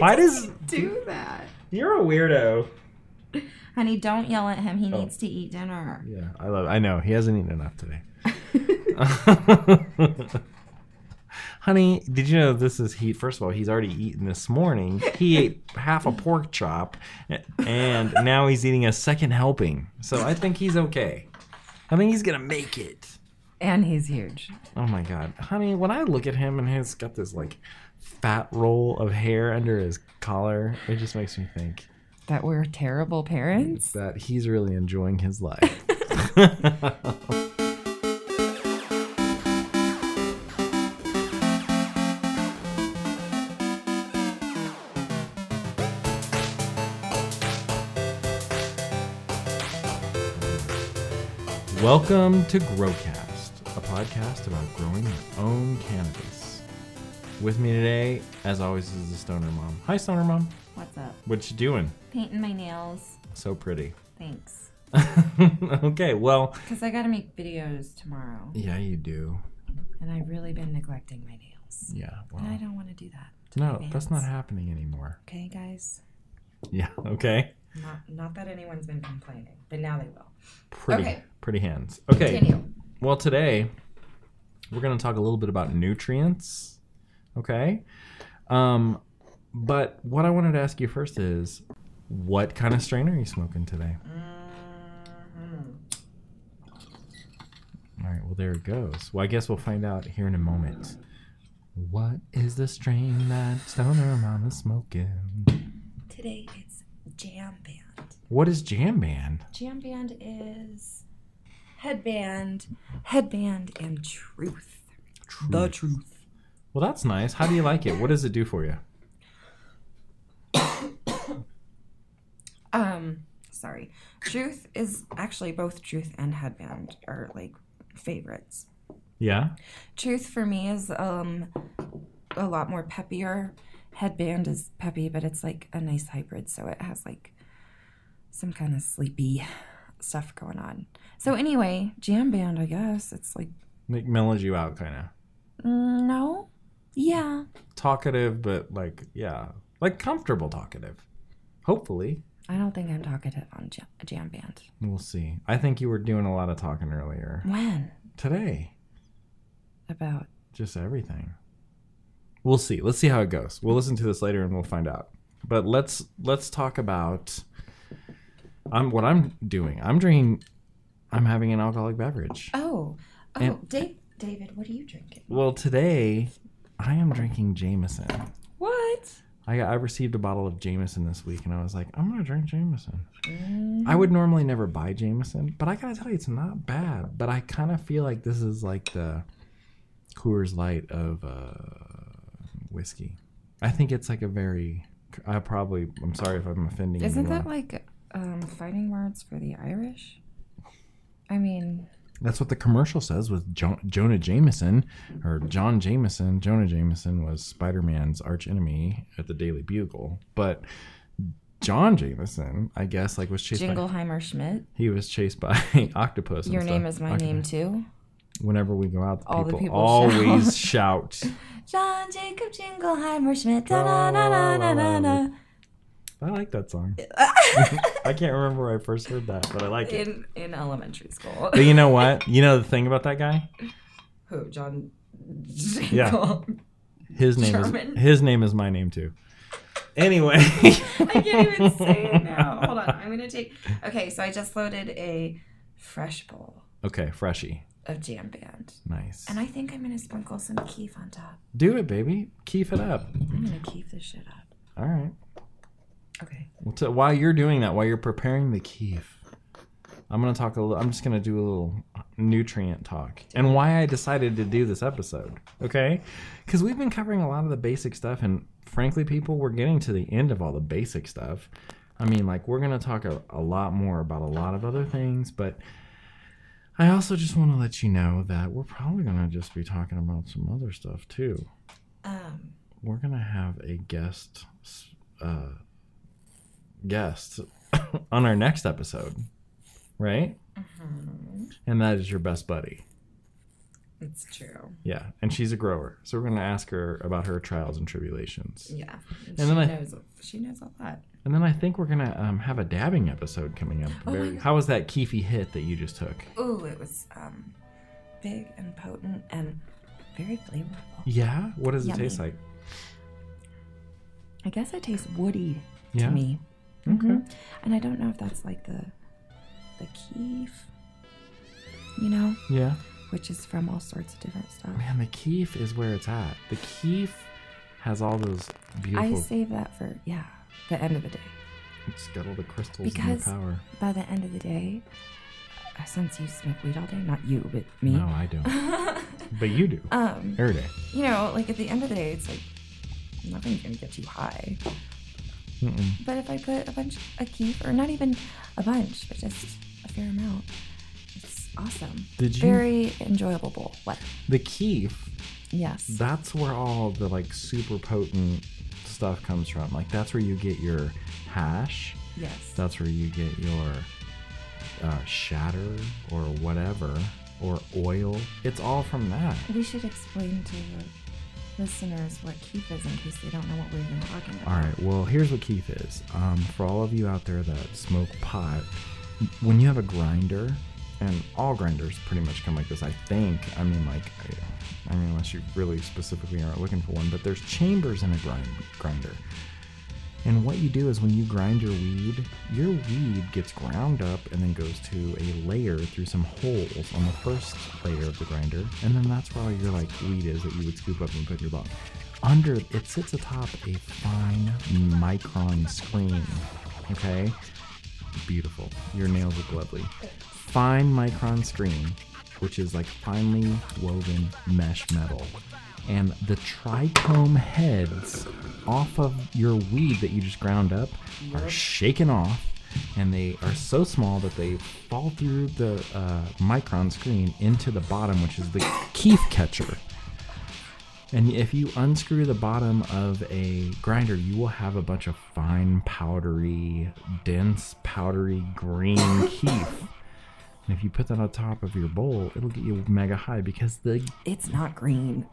Why does he do that? You're a weirdo. Honey, don't yell at him. He needs to eat dinner. Yeah, I love it. I know. He hasn't eaten enough today. Honey, did you know this is heat? First of all, he's already eaten this morning. He ate half a pork chop, and now he's eating a second helping. So I think he's okay. I think he's going to make it. And he's huge. Oh, my God. Honey, when I look at him and he's got this, like, fat roll of hair under his collar, it just makes me think. That we're terrible parents? That he's really enjoying his life. Welcome to Growcast, a podcast about growing your own cannabis. With me today, as always, is the Stoner Mom. Hi, Stoner Mom. What's up? What you doing? Painting my nails. So pretty. Thanks. Okay, well. Because I got to make videos tomorrow. Yeah, you do. And I've really been neglecting my nails. Yeah, well. And I don't want to do that. No, that's not happening anymore. Okay, guys? Yeah, okay. Not that anyone's been complaining, but now they will. Pretty hands. Okay. Continue. Well, today, we're going to talk a little bit about nutrients. Okay? But what I wanted to ask you first is, what kind of strain are you smoking today? Mm-hmm. All right, well, there it goes. Well, I guess we'll find out here in a moment. What is the strain that Stoner Mom is smoking? Today, it's jam band. What is jam band? Jam band is headband, and truth. The truth. Well, that's nice. How do you like it? What does it do for you? Sorry. Truth is actually both Truth and Headband are like favorites. Yeah. Truth for me is a lot more peppier. Headband is peppy, but it's like a nice hybrid, so it has like some kind of sleepy stuff going on. So anyway, jam band, I guess it's like mellows you out, kind of. No. Yeah. Talkative, but like comfortable talkative. Hopefully. I don't think I'm talkative on jam band. We'll see. I think you were doing a lot of talking earlier. When? Today. About? Just everything. We'll see. Let's see how it goes. We'll listen to this later and we'll find out. But let's talk about what I'm doing. I'm having an alcoholic beverage. Oh, David, what are you drinking? Well, today I am drinking Jameson. What? I received a bottle of Jameson this week, and I was like, I'm going to drink Jameson. I would normally never buy Jameson, but I got to tell you, it's not bad. But I kind of feel like this is like the Coors Light of whiskey. I think it's like a very – I'm sorry if I'm offending anyone. Isn't that like fighting words for the Irish? I mean – that's what the commercial says with Jonah Jameson, or John Jameson. Jonah Jameson was Spider-Man's archenemy at the Daily Bugle. But John Jameson, I guess, was chased Jingleheimer Schmidt. He was chased by octopus. Your name is my name, too. Whenever we go out, the people always shout. John Jacob Jingleheimer Schmidt. I like that song. I can't remember where I first heard that, but I like it. In elementary school. But you know what? You know the thing about that guy? Who? John Jacob. Yeah. His name is my name, too. Anyway. I can't even say it now. Hold on. I'm going to take... Okay, so I just loaded a fresh bowl. Okay, freshie. Of jam band. Nice. And I think I'm going to sprinkle some keef on top. Do it, baby. Keef it up. I'm going to keef this shit up. All right. Okay. Well, while you're doing that, while you're preparing the keef, I'm just gonna do a little nutrient talk and why I decided to do this episode. Okay, because we've been covering a lot of the basic stuff, and frankly, people, we're getting to the end of all the basic stuff. I mean, we're gonna talk a lot more about a lot of other things, but I also just want to let you know that we're probably gonna just be talking about some other stuff too. We're gonna have a guest on our next episode, right? Mm-hmm. And that is your best buddy. It's true. Yeah. And she's a grower. So we're going to ask her about her trials and tribulations. Yeah. She knows a lot. And then I think we're going to have a dabbing episode coming up. How was that Keefy hit that you just took? Oh, it was big and potent and very flavorful. Yeah? What does it taste like? I guess it tastes woody to me. Mm-hmm. Okay. And I don't know if that's like the keef, you know? Yeah. Which is from all sorts of different stuff. Man, the keef is where it's at. The keef has all those beautiful... I save that for, the end of the day. It's got all the crystals and the power. Because by the end of the day, since you smoke weed all day, not you, but me. No, I don't. But you do. Every day. You know, like at the end of the day, it's like, nothing's going to get you high. Mm-mm. But if I put a keef, or not even a bunch, but just a fair amount, it's awesome. Very enjoyable bowl. What? The keef. Yes. That's where all the like super potent stuff comes from. Like that's where you get your hash. Yes. That's where you get your shatter or whatever, or oil. It's all from that. We should explain to listeners what keef is in case they don't know what we're even talking about. All right, well, here's what keef is. For all of you out there that smoke pot, when you have a grinder, and all grinders pretty much come like this, I think. I mean, unless you really specifically aren't looking for one, but there's chambers in a grinder. And what you do is when you grind your weed gets ground up and then goes to a layer through some holes on the first layer of the grinder. And then that's where all your like weed is that you would scoop up and put in your bong. It sits atop a fine micron screen. Okay? Beautiful. Your nails look lovely. Fine micron screen, which is like finely woven mesh metal. And the trichome heads off of your weed that you just ground up are shaken off, and they are so small that they fall through the micron screen into the bottom, which is the keef catcher. And if you unscrew the bottom of a grinder, you will have a bunch of fine, dense, powdery green keef. And if you put that on top of your bowl, it'll get you mega high because it's not green.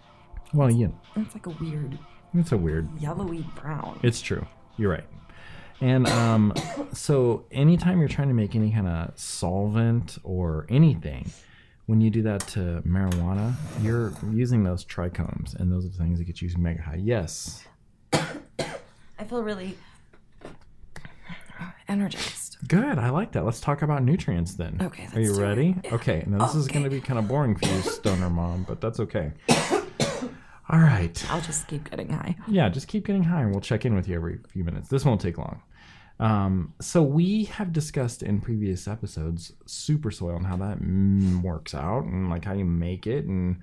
Well, yeah. It's like a weird yellowy brown. It's true. You're right. And so anytime you're trying to make any kind of solvent or anything, when you do that to marijuana, you're using those trichomes, and those are the things that get you mega high. Yes. I feel really energized. Good. I like that. Let's talk about nutrients then. Okay. Are you ready? Yeah. Okay. Now this is going to be kind of boring for you, Stoner Mom, but that's okay. All right. I'll just keep getting high. Yeah, just keep getting high, and we'll check in with you every few minutes. This won't take long. So we have discussed in previous episodes super soil and how that works out and like how you make it. And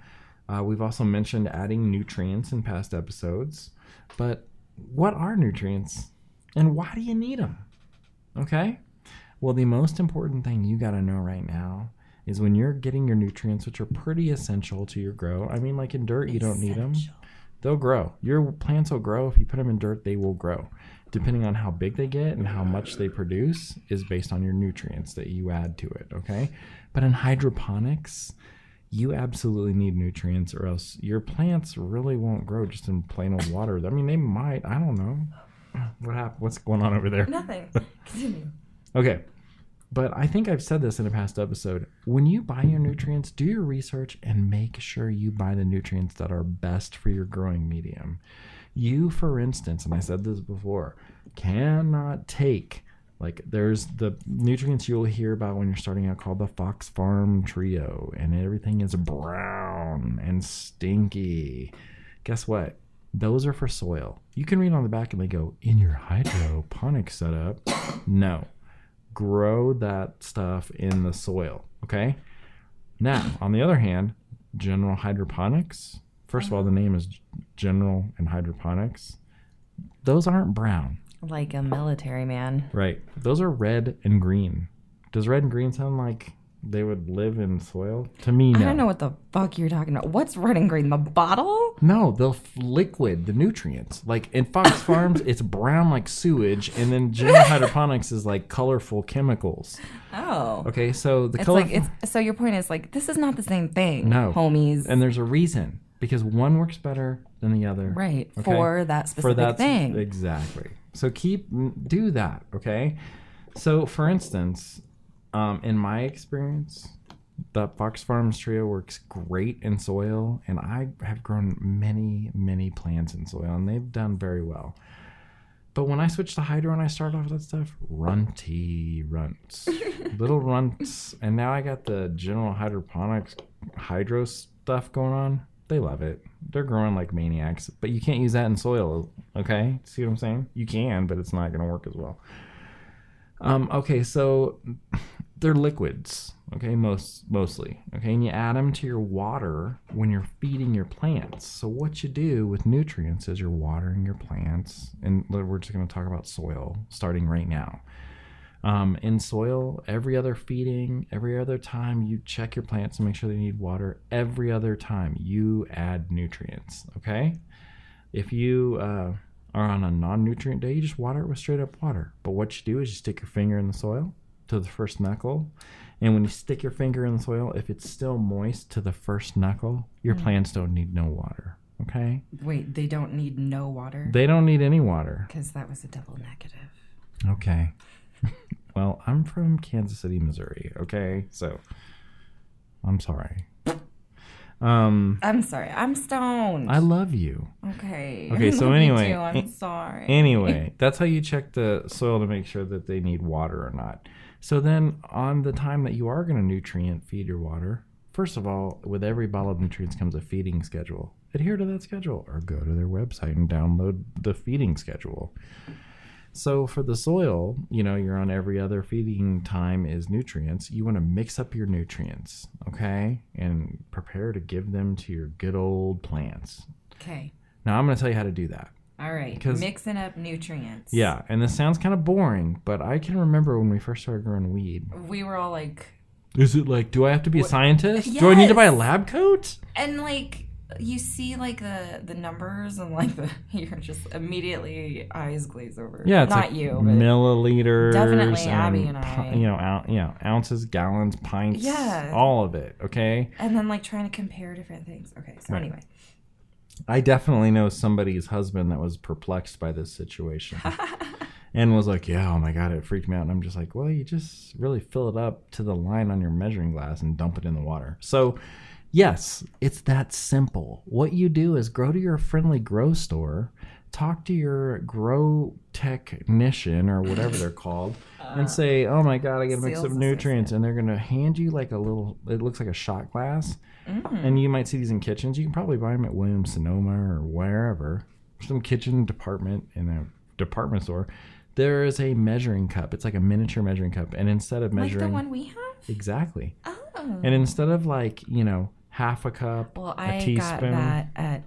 we've also mentioned adding nutrients in past episodes. But what are nutrients and why do you need them? Okay. Well, the most important thing you got to know right now is when you're getting your nutrients, which are pretty essential to your grow. I mean, like in dirt, you don't need them. They'll grow. Your plants will grow. If you put them in dirt, they will grow. Depending on how big they get and how much they produce is based on your nutrients that you add to it, okay? But in hydroponics, you absolutely need nutrients or else your plants really won't grow just in plain old water. I mean, they might. I don't know. What happened? What's going on over there? Nothing. Continue. Okay. But I think I've said this in a past episode. When you buy your nutrients, do your research and make sure you buy the nutrients that are best for your growing medium. You, for instance, and I said this before, cannot take, like there's the nutrients you'll hear about when you're starting out called the Fox Farm Trio, and everything is brown and stinky. Guess what? Those are for soil. You can read on the back and they go, in your hydroponic setup. No. Grow that stuff in the soil, okay? Now, on the other hand, General Hydroponics, first of all, the name is General and Hydroponics. Those aren't brown. Like a military man. Right. Those are red and green. Does red and green sound like they would live in soil? To me, no. I don't know what the fuck you're talking about. What's running green? The bottle? No, the liquid, the nutrients. Like in Fox Farms, it's brown like sewage, and then General Hydroponics is like colorful chemicals. Oh. Okay, so the color. So your point is like, this is not the same thing. No. Homies. And there's a reason. Because one works better than the other. Right. Okay? For that specific thing. Exactly. So do that, okay? So for instance, in my experience, the Fox Farm Trio works great in soil, and I have grown many, many plants in soil, and they've done very well. But when I switch to hydro and I start off that stuff, runts. Little runts. And now I got the General Hydroponics hydro stuff going on. They love it. They're growing like maniacs. But you can't use that in soil, okay? See what I'm saying? You can, but it's not going to work as well. Okay, so they're liquids, okay, mostly, okay? And you add them to your water when you're feeding your plants. So what you do with nutrients is you're watering your plants. And we're just going to talk about soil starting right now. In soil, every other feeding, every other time you check your plants and make sure they need water, every other time you add nutrients, okay? If you are on a non-nutrient day, you just water it with straight up water. But what you do is you stick your finger in the soil to the first knuckle. And when you stick your finger in the soil, if it's still moist to the first knuckle, your plants don't need no water, okay? Wait, they don't need no water? They don't need any water. Because that was a double negative. Okay. Well, I'm from Kansas City, Missouri, okay? So, I'm sorry. I'm sorry. I'm stoned. I love you. Okay. Okay, so anyway. I'm sorry. Anyway, that's how you check the soil to make sure that they need water or not. So then, on the time that you are going to nutrient feed your water, first of all, with every bottle of nutrients comes a feeding schedule. Adhere to that schedule or go to their website and download the feeding schedule. So for the soil, you know, you're on every other feeding time is nutrients. You want to mix up your nutrients, okay? And prepare to give them to your good old plants. Okay. Now I'm going to tell you how to do that. All right. Mixing up nutrients. Yeah. And this sounds kind of boring, but I can remember when we first started growing weed. We were all like... Is it like, do I have to be a scientist? Yes. Do I need to buy a lab coat? And like... You see, like, the numbers and, like, you're just immediately eyes glaze over. Yeah, it's not like you, but milliliters. Definitely Abby and I. You know, ounces, gallons, pints. Yeah. All of it, okay? And then, like, trying to compare different things. Okay, so Anyway. I definitely know somebody's husband that was perplexed by this situation. And was like, yeah, oh my God, it freaked me out. And I'm just like, well, you just really fill it up to the line on your measuring glass and dump it in the water. So... Yes, it's that simple. What you do is go to your friendly grow store, talk to your grow technician or whatever they're called, and say, oh my God, I gotta mix up nutrients. And they're gonna hand you like a little, it looks like a shot glass. Mm. And you might see these in kitchens. You can probably buy them at Williams Sonoma or wherever, some kitchen department in a department store. There is a measuring cup. It's like a miniature measuring cup. And instead of measuring. Like the one we have? Exactly. Oh. And instead of like, you know, half a cup, a teaspoon. Well, I got that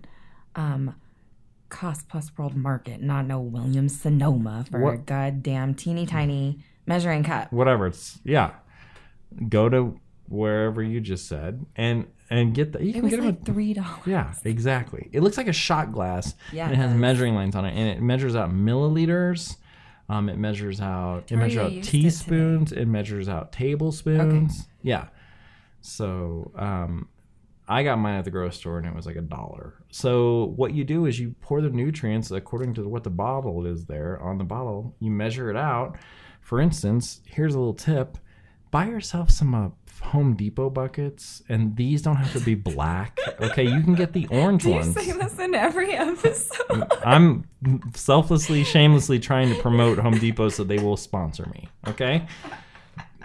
at Cost Plus World Market, not no Williams Sonoma for a goddamn teeny tiny measuring cup. Whatever. It's, yeah. Go to wherever you just said and get that. You can get like them $3. Yeah, exactly. It looks like a shot glass. Yeah. And it has measuring lines on it. And it measures out milliliters. It measures out teaspoons. It measures out tablespoons. Okay. Yeah. So I got mine at the grocery store, and it was like $1. So what you do is you pour the nutrients according to what the bottle is there on the bottle. You measure it out. For instance, here's a little tip. Buy yourself some Home Depot buckets, and these don't have to be black. Okay, you can get the orange ones. Do you say this in every episode? I'm selflessly, shamelessly trying to promote Home Depot so they will sponsor me, okay?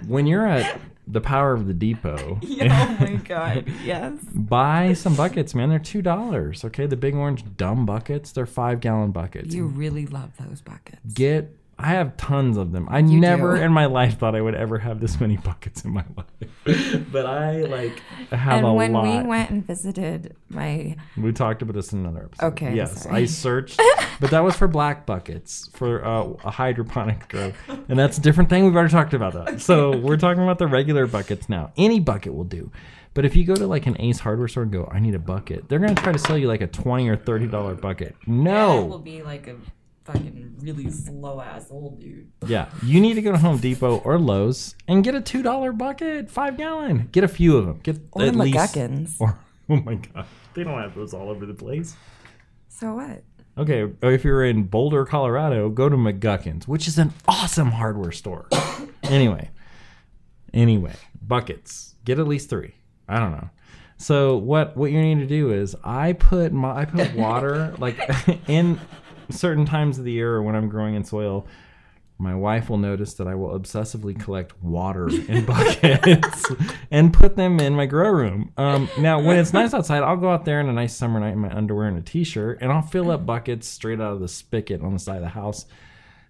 When you're at the power of the depot. Yeah, oh my God, yes. Buy some buckets, man. They're $2, okay? The big orange dumb buckets, they're 5-gallon buckets. You really love those buckets. Get I have tons of them. I never in my life thought I would ever have this many buckets in my life. But I have a lot. And when we went and visited my... We talked about this in another episode. Okay. Yes, sorry. I searched. But that was for black buckets, for a hydroponic grow. And that's a different thing. We've already talked about that. Okay. So we're talking about the regular buckets now. Any bucket will do. But if you go to like an Ace Hardware store and go, I need a bucket, they're going to try to sell you like a $20 or $30 bucket. No. That will be like a... fucking really slow ass old dude. Yeah, you need to go to Home Depot or Lowe's and get a $2 bucket, 5 gallon. Get a few of them. Get or at least. Or oh my god, they don't have those all over the place. So what? Okay, if you're in Boulder, Colorado, go to McGuckins, which is an awesome hardware store. Anyway, buckets. Get at least 3. I don't know. So what you need to do is I put water like in. Certain times of the year or when I'm growing in soil, my wife will notice that I will obsessively collect water in buckets and put them in my grow room. Now, when it's nice outside, I'll go out there on a nice summer night in my underwear and a t-shirt, and I'll fill up buckets straight out of the spigot on the side of the house,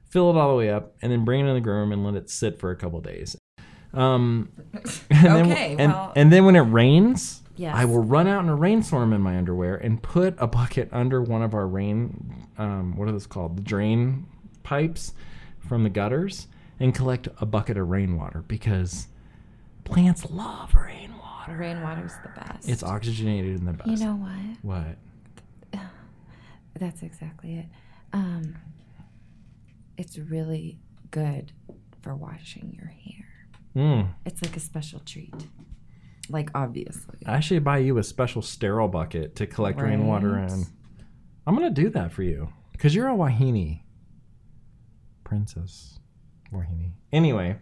fill it all the way up, and then bring it in the grow room and let it sit for a couple of days. And then when it rains... Yes. I will run out in a rainstorm in my underwear and put a bucket under one of our rain, what are those called? The drain pipes from the gutters and collect a bucket of rainwater because plants love rainwater. Rainwater's the best. It's oxygenated and the best. You know what? What? That's exactly it. It's really good for washing your hair. It's like a special treat. Like, obviously. I should buy you a special sterile bucket to collect rainwater in. I'm going to do that for you. Because you're a Wahine. Princess Wahine. Anyway,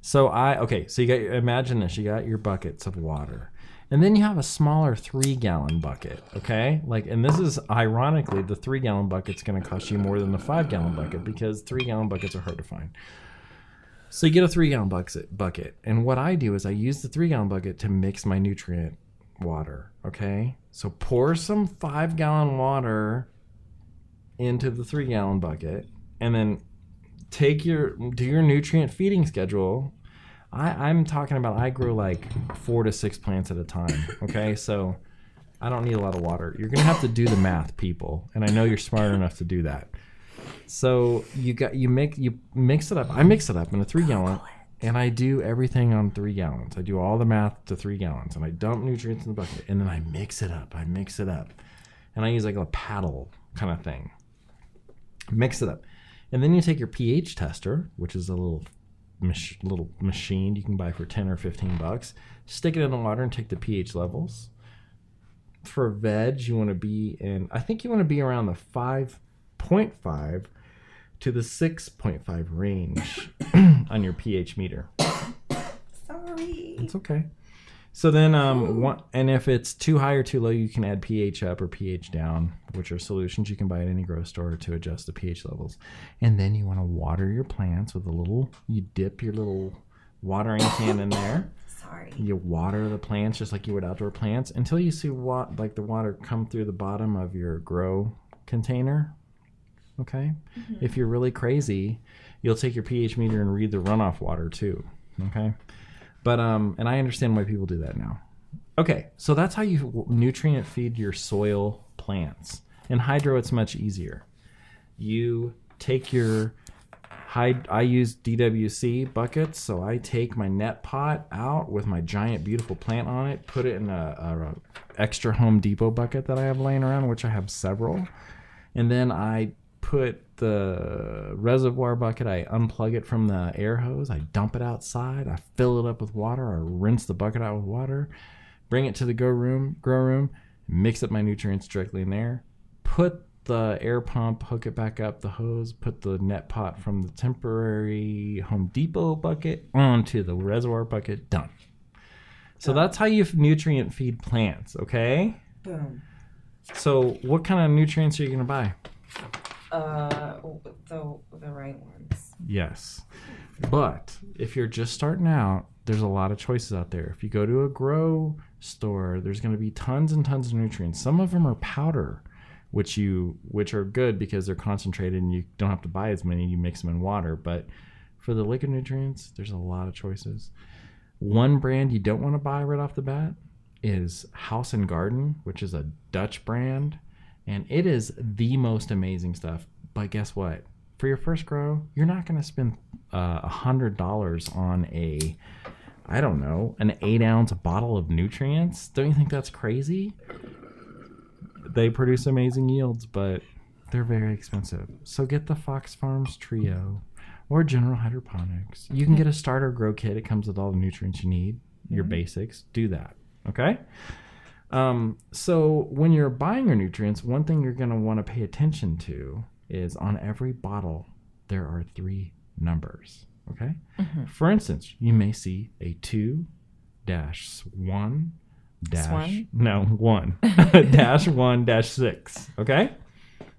so you got, imagine this. You got your buckets of water. And then you have a smaller 3-gallon bucket, okay? Like, and this is, ironically, the 3-gallon bucket's going to cost you more than the 5-gallon bucket because 3-gallon buckets are hard to find. So you get a 3-gallon bucket, and what I do is I use the 3-gallon bucket to mix my nutrient water, okay? So pour some 5-gallon water into the 3-gallon bucket, and then do your nutrient feeding schedule. I'm talking about I grow like 4 to 6 plants at a time, okay? So I don't need a lot of water. You're going to have to do the math, people, and I know you're smart enough to do that. So you mix it up. I mix it up in a 3-gallon, and I do everything on 3 gallons. I do all the math to 3 gallons, and I dump nutrients in the bucket, and then I mix it up. And I use like a paddle kind of thing. Mix it up, and then you take your pH tester, which is a little machine you can buy for $10 or $15. Stick it in the water and take the pH levels. For veg, you want to be in. I think you want to be around the 5.5 to the 6.5 range on your pH meter. Sorry. It's okay. So then, and if it's too high or too low, you can add pH up or pH down, which are solutions you can buy at any grocery store to adjust the pH levels. And then you want to water your plants with you dip your little watering can in there. Sorry. You water the plants just like you would outdoor plants until you see the water come through the bottom of your grow container. Okay? Mm-hmm. If you're really crazy, you'll take your pH meter and read the runoff water too. Okay? But, and I understand why people do that now. Okay. So that's how you nutrient feed your soil plants. In hydro, it's much easier. You take your I use DWC buckets. So I take my net pot out with my giant, beautiful plant on it, put it in a extra Home Depot bucket that I have laying around, which I have several. And then I put the reservoir bucket, I unplug it from the air hose, I dump it outside, I fill it up with water, I rinse the bucket out with water, bring it to the grow room, mix up my nutrients directly in there, put the air pump, hook it back up the hose, put the net pot from the temporary Home Depot bucket onto the reservoir bucket, done. So that's how you nutrient feed plants, okay? Boom. So what kind of nutrients are you going to buy? The right ones. Yes. But if you're just starting out, there's a lot of choices out there. If you go to a grow store, there's going to be tons and tons of nutrients. Some of them are powder, which are good because they're concentrated and you don't have to buy as many. You mix them in water. But for the liquid nutrients, there's a lot of choices. One brand you don't want to buy right off the bat is House and Garden, which is a Dutch brand, and it is the most amazing stuff. But guess what? For your first grow, you're not going to spend $100 on a, I don't know, an 8-ounce bottle of nutrients. Don't you think that's crazy? They produce amazing yields, but they're very expensive. So get the Fox Farm Trio or General Hydroponics. You can get a starter grow kit. It comes with all the nutrients you need, your basics. Do that, okay? So when you're buying your nutrients, one thing you're going to want to pay attention to is on every bottle, there are 3 numbers, okay? Mm-hmm. For instance, you may see a 1-1-6, okay?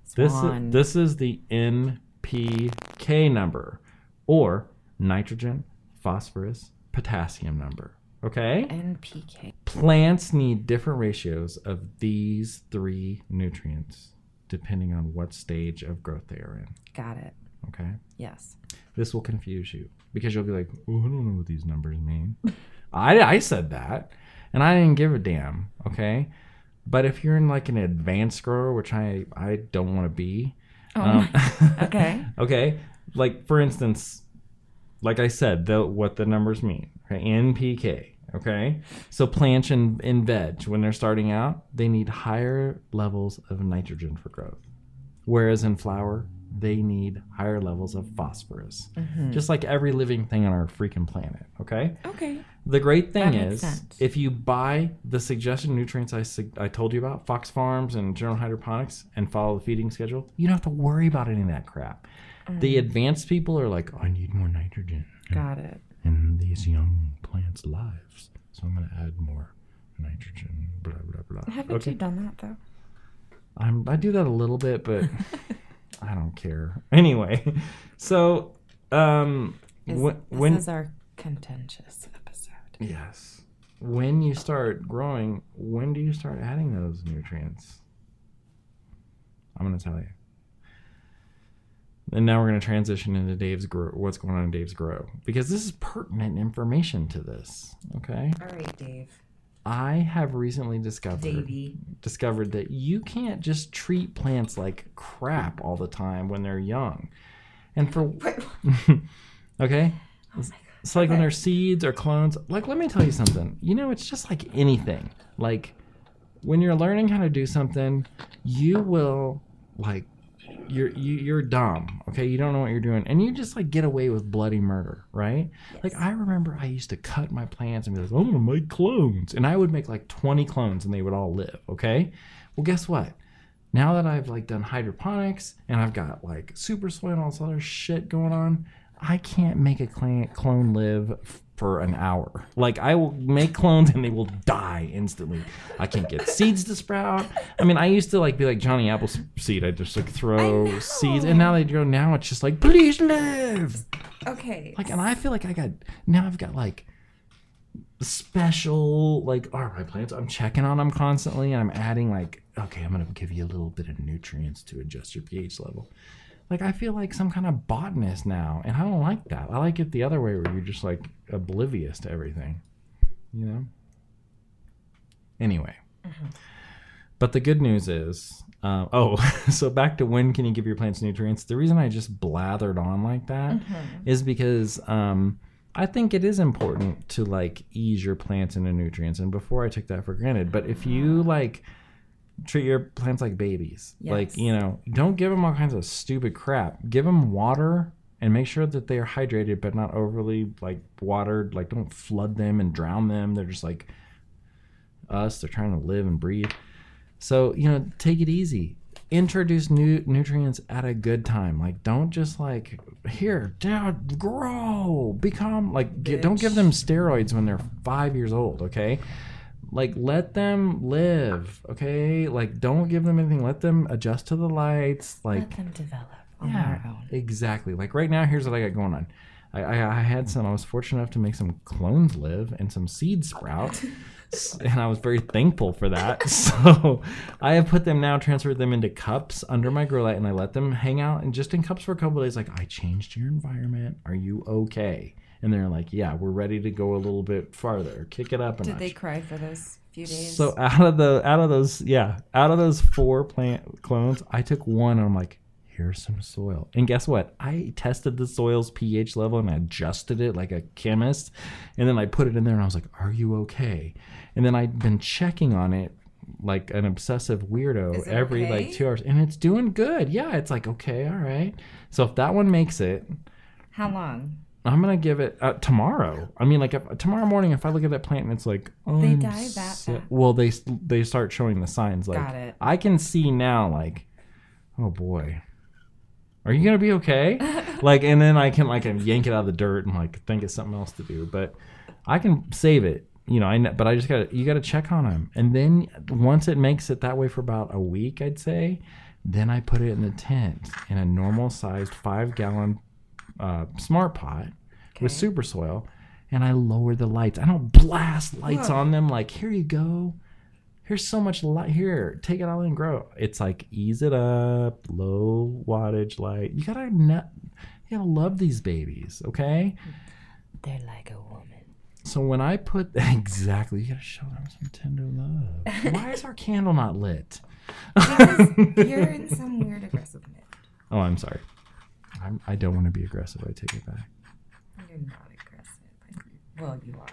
Swan. This is the NPK number, or nitrogen, phosphorus, potassium number, okay? NPK. Plants need different ratios of these 3 nutrients depending on what stage of growth they are in. Got it. Okay? Yes. This will confuse you because you'll be like, oh, I don't know what these numbers mean. I said that, and I didn't give a damn, okay? But if you're in like an advanced grower, which I don't want to be. Oh, okay. Okay? Like, for instance, like I said, what the numbers mean. Okay? NPK. Okay, so plants and veg, when they're starting out, they need higher levels of nitrogen for growth. Whereas in flower, they need higher levels of phosphorus. Mm-hmm. Just like every living thing on our freaking planet, okay? Okay. The great thing is, if you buy the suggested nutrients I told you about, Fox Farms and General Hydroponics, and follow the feeding schedule, you don't have to worry about any of that crap. The advanced people are like, oh, I need more nitrogen. Got it. In these young plants' lives. So I'm going to add more nitrogen, blah, blah, blah. Haven't you done that, though? I do that a little bit, but I don't care. Anyway, so this is our contentious episode. Yes. When you start growing, when do you start adding those nutrients? I'm going to tell you. And now we're going to transition into Dave's grow. What's going on in Dave's grow? Because this is pertinent information to this. Okay. All right, Dave. I have recently discovered that you can't just treat plants like crap all the time when they're young, and for okay. Oh my God. So like when they're seeds or clones. Like, let me tell you something. You know, it's just like anything. Like when you're learning how to do something, you will like. You're dumb, okay? You don't know what you're doing. And you just, like, get away with bloody murder, right? Yes. Like, I remember I used to cut my plants and be like, I'm going to make clones. And I would make, like, 20 clones, and they would all live, okay? Well, guess what? Now that I've, like, done hydroponics and I've got, like, super soil and all this other shit going on, I can't make a clone live for an hour. Like, I will make clones and they will die instantly. I can't get seeds to sprout. I mean, I used to like be like Johnny Appleseed. I just like throw seeds, and now they grow. Now it's just like, please live. Okay. Like, and I feel like I've got like special, like, all right, my plants. I'm checking on them constantly, and I'm adding like, okay, I'm gonna give you a little bit of nutrients to adjust your pH level. Like, I feel like some kind of botanist now, and I don't like that. I like it the other way where you're just, like, oblivious to everything, you know? Anyway. Mm-hmm. But the good news is, so back to when can you give your plants nutrients. The reason I just blathered on like that is because I think it is important to, like, ease your plants into nutrients. And before I took that for granted, but if you, like... treat your plants like babies. Yes. Like, you know, don't give them all kinds of stupid crap. Give them water and make sure that they are hydrated, but not overly like watered. Like, don't flood them and drown them. They're just like us. They're trying to live and breathe. So, you know, take it easy. Introduce new nutrients at a good time. Like, don't just like, here, dad, grow, become like, don't give them steroids when they're 5 years old. Okay. Like, let them live, okay? Like, don't give them anything. Let them adjust to the lights. Like, let them develop on their own. Exactly. Like, right now, here's what I got going on. I had some. I was fortunate enough to make some clones live and some seed sprout, and I was very thankful for that. So I have put them now, transferred them into cups under my grow light, and I let them hang out and just in cups for a couple of days. Like, I changed your environment. Are you okay? And they're like, yeah, we're ready to go a little bit farther. Kick it up a notch. Did they cry for those few days? So out of those four plant clones, I took one, and I'm like, here's some soil. And guess what? I tested the soil's pH level and adjusted it like a chemist. And then I put it in there and I was like, are you okay? And then I'd been checking on it like an obsessive weirdo every like 2 hours. And it's doing good. Yeah, it's like, okay, all right. So if that one makes it. How long? I'm going to give it tomorrow. I mean, like tomorrow morning, if I look at that plant and it's like, oh, they die that fast. Well, they start showing the signs. Like, got it. I can see now, like, oh boy. Are you going to be okay? Like, and then I can like yank it out of the dirt and like think it's something else to do. But I can save it, you know, but I just you got to check on them. And then once it makes it that way for about a week, I'd say, then I put it in the tent in a normal sized 5-gallon smart pot with super soil. And I lower the lights. I don't blast lights on them like, here you go. Here's so much light. Here, take it all in and grow. It's like, ease it up, low wattage light. You gotta love these babies, okay? They're like a woman. So when I put you gotta show them some tender love. Why is our candle not lit? Because you're in some weird aggressive mood. Oh, I'm sorry. I don't want to be aggressive. I take it back. You're not aggressive. Well, you are.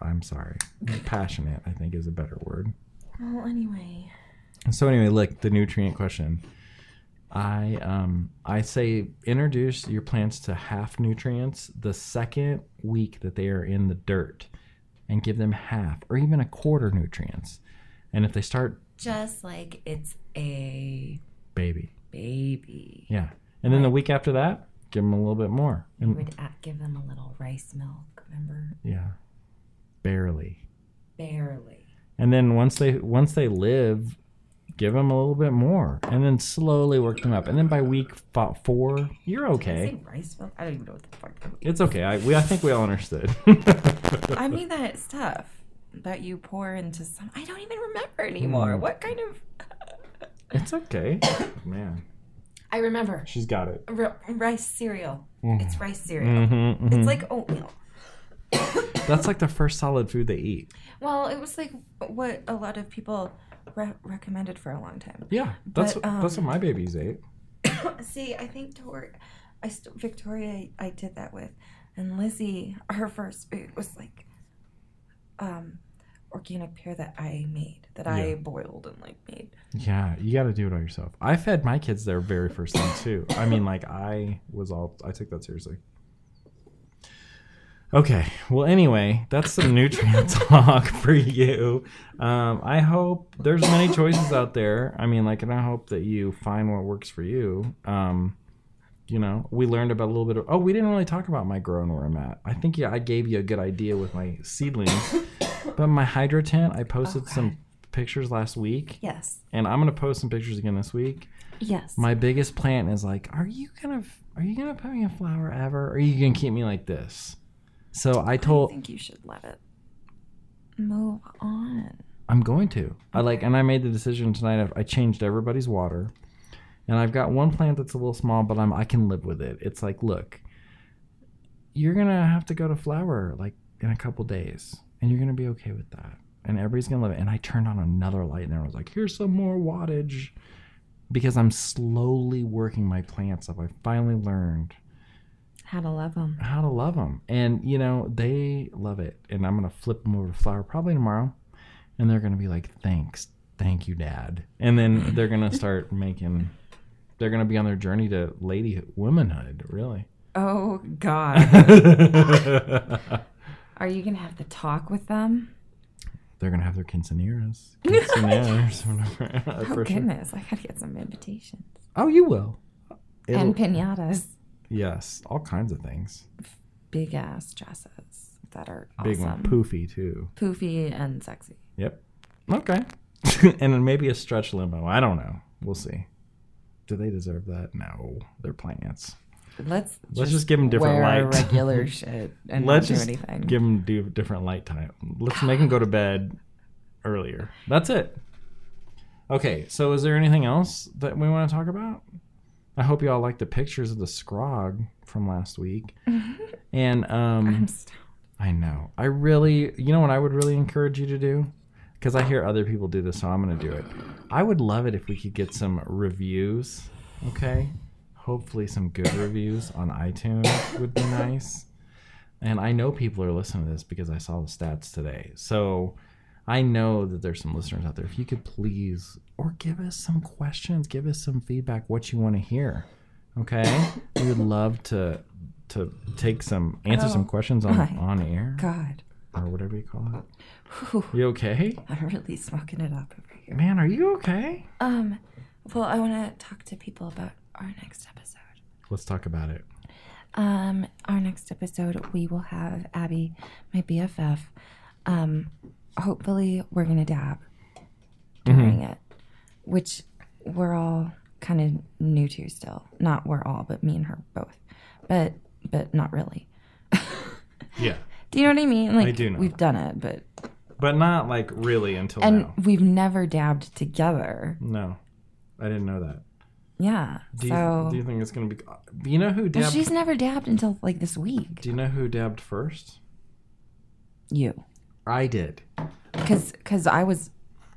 I'm sorry. Passionate, I think, is a better word. Well, anyway. So anyway, look, the nutrient question. I say introduce your plants to half nutrients the second week that they are in the dirt, and give them half or even a quarter nutrients. And if they start, just like it's a baby, yeah. And then the week after that, give them a little bit more. And you would give them a little rice milk, remember? Yeah. Barely. And then once they live, give them a little bit more, and then slowly work them up. And then by week 4, you're okay. Did I say rice milk? I don't even know what the fuck. It's okay. I think we all understood. I mean, that stuff that you pour into some. I don't even remember anymore. What kind of? It's okay, man. I remember. She's got it. Rice cereal. Mm. It's rice cereal. Mm-hmm, mm-hmm. It's like oatmeal. That's like the first solid food they eat. Well, it was like what a lot of people recommended for a long time. Yeah, that's what my babies ate. See, I think Victoria, I did that with, and Lizzie, her first food was like organic pear that I made, I boiled and like made. Yeah, you got to do it all yourself. I fed my kids their very first thing too. I mean, like I took that seriously. Okay. Well, anyway, that's some nutrient talk for you. I hope there's many choices out there. I mean, like, and I hope that you find what works for you. You know, we learned about a little bit of, we didn't really talk about my grow and where I'm at. I think, yeah, I gave you a good idea with my seedlings, but my hydro tent, I posted some pictures last week. Yes. And I'm going to post some pictures again this week. Yes. My biggest plant is like, are you going to put me a flower ever? Or are you going to keep me like this? So I think you should let it move on. I'm going to. And I made the decision tonight. I changed everybody's water, and I've got one plant that's a little small, but I can live with it. It's like, look, you're gonna have to go to flower like in a couple days, and you're gonna be okay with that. And everybody's gonna love it. And I turned on another light, and everyone's like, "Here's some more wattage," because I'm slowly working my plants up. I finally learned. How to love them. And, you know, they love it. And I'm going to flip them over to flower probably tomorrow. And they're going to be like, thanks. Thank you, Dad. And then they're going to start they're going to be on their journey to womanhood, really. Oh, God. Are you going to have the talk with them? They're going to have their quinceañeras. Whatever. Oh, goodness. Sure. I got to get some invitations. Oh, you will. And piñatas. Yes, all kinds of things. Big ass dresses that are awesome. Big one, poofy too. Poofy and sexy. Yep. Okay. And then maybe a stretch limo. I don't know. We'll see. Do they deserve that? No, they're plants. Let's just give them different light. Regular shit and let's not do anything. Let's give them different light time. Let's make them go to bed earlier. That's it. Okay, so is there anything else that we want to talk about? I hope you all like the pictures of the scrog from last week. And I'm stoned. I know. You know what I would really encourage you to do? Because I hear other people do this, so I'm going to do it. I would love it if we could get some reviews, okay? Hopefully some good reviews on iTunes would be nice. And I know people are listening to this because I saw the stats today. So I know that there's some listeners out there. If you could please, or give us some questions, give us some feedback, what you want to hear, okay? We would love to take some, answer some questions on air. God. Or whatever you call it. Ooh, you okay? I'm really smoking it up over here. Man, are you okay? Well, I want to talk to people about our next episode. Let's talk about it. Our next episode, we will have Abby, my BFF. Hopefully, we're going to dab during it, which we're all kind of new to still. Not we're all, but me and her both. But not really. Yeah. Do you know what I mean? Like, I do know. We've done it, but not like really until now. And we've never dabbed together. No, I didn't know that. Yeah. Do you think it's gonna be? You know who dabbed? Well, she's never dabbed until like this week. Do you know who dabbed first? You. I did. Because I was,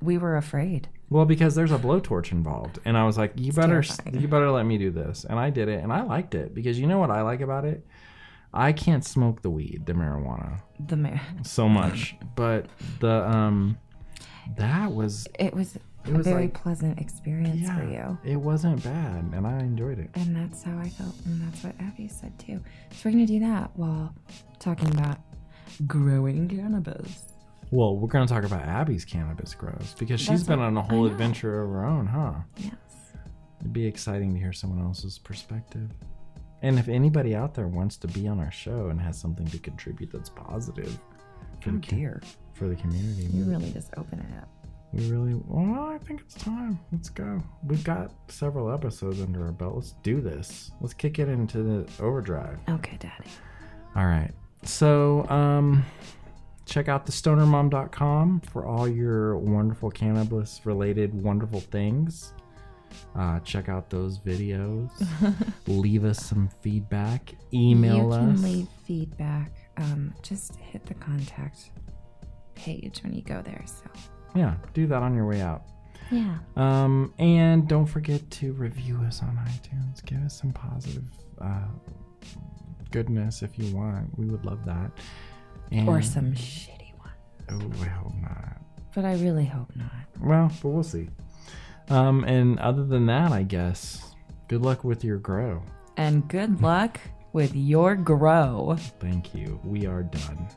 we were afraid. Well, because there's a blowtorch involved, and I was like, you better let me do this, and I did it, and I liked it because you know what I like about it. I can't smoke the marijuana so much, but the it was a very pleasant experience for you. It wasn't bad, and I enjoyed it. And that's how I felt, and that's what Abby said too. So we're gonna do that while talking about growing cannabis. Well, we're gonna talk about Abby's cannabis grows because she's been on a whole adventure of her own, huh? Yes. It'd be exciting to hear someone else's perspective. And if anybody out there wants to be on our show and has something to contribute that's positive for the community, you really just open it up. Well, I think it's time. Let's go. We've got several episodes under our belt. Let's do this. Let's kick it into the overdrive. Okay, Daddy. All right. So, check out thestonermom.com for all your wonderful cannabis-related wonderful things. Check out those videos. Leave us some feedback. Email us. You can leave feedback. Just hit the contact page when you go there. So yeah, do that on your way out. Yeah. And don't forget to review us on iTunes. Give us some positive goodness if you want. We would love that. Or some shitty ones. Oh, I hope not. But I really hope not. Well, but we'll see. And other than that, I guess, good luck with your grow. And good luck with your grow. Thank you. We are done.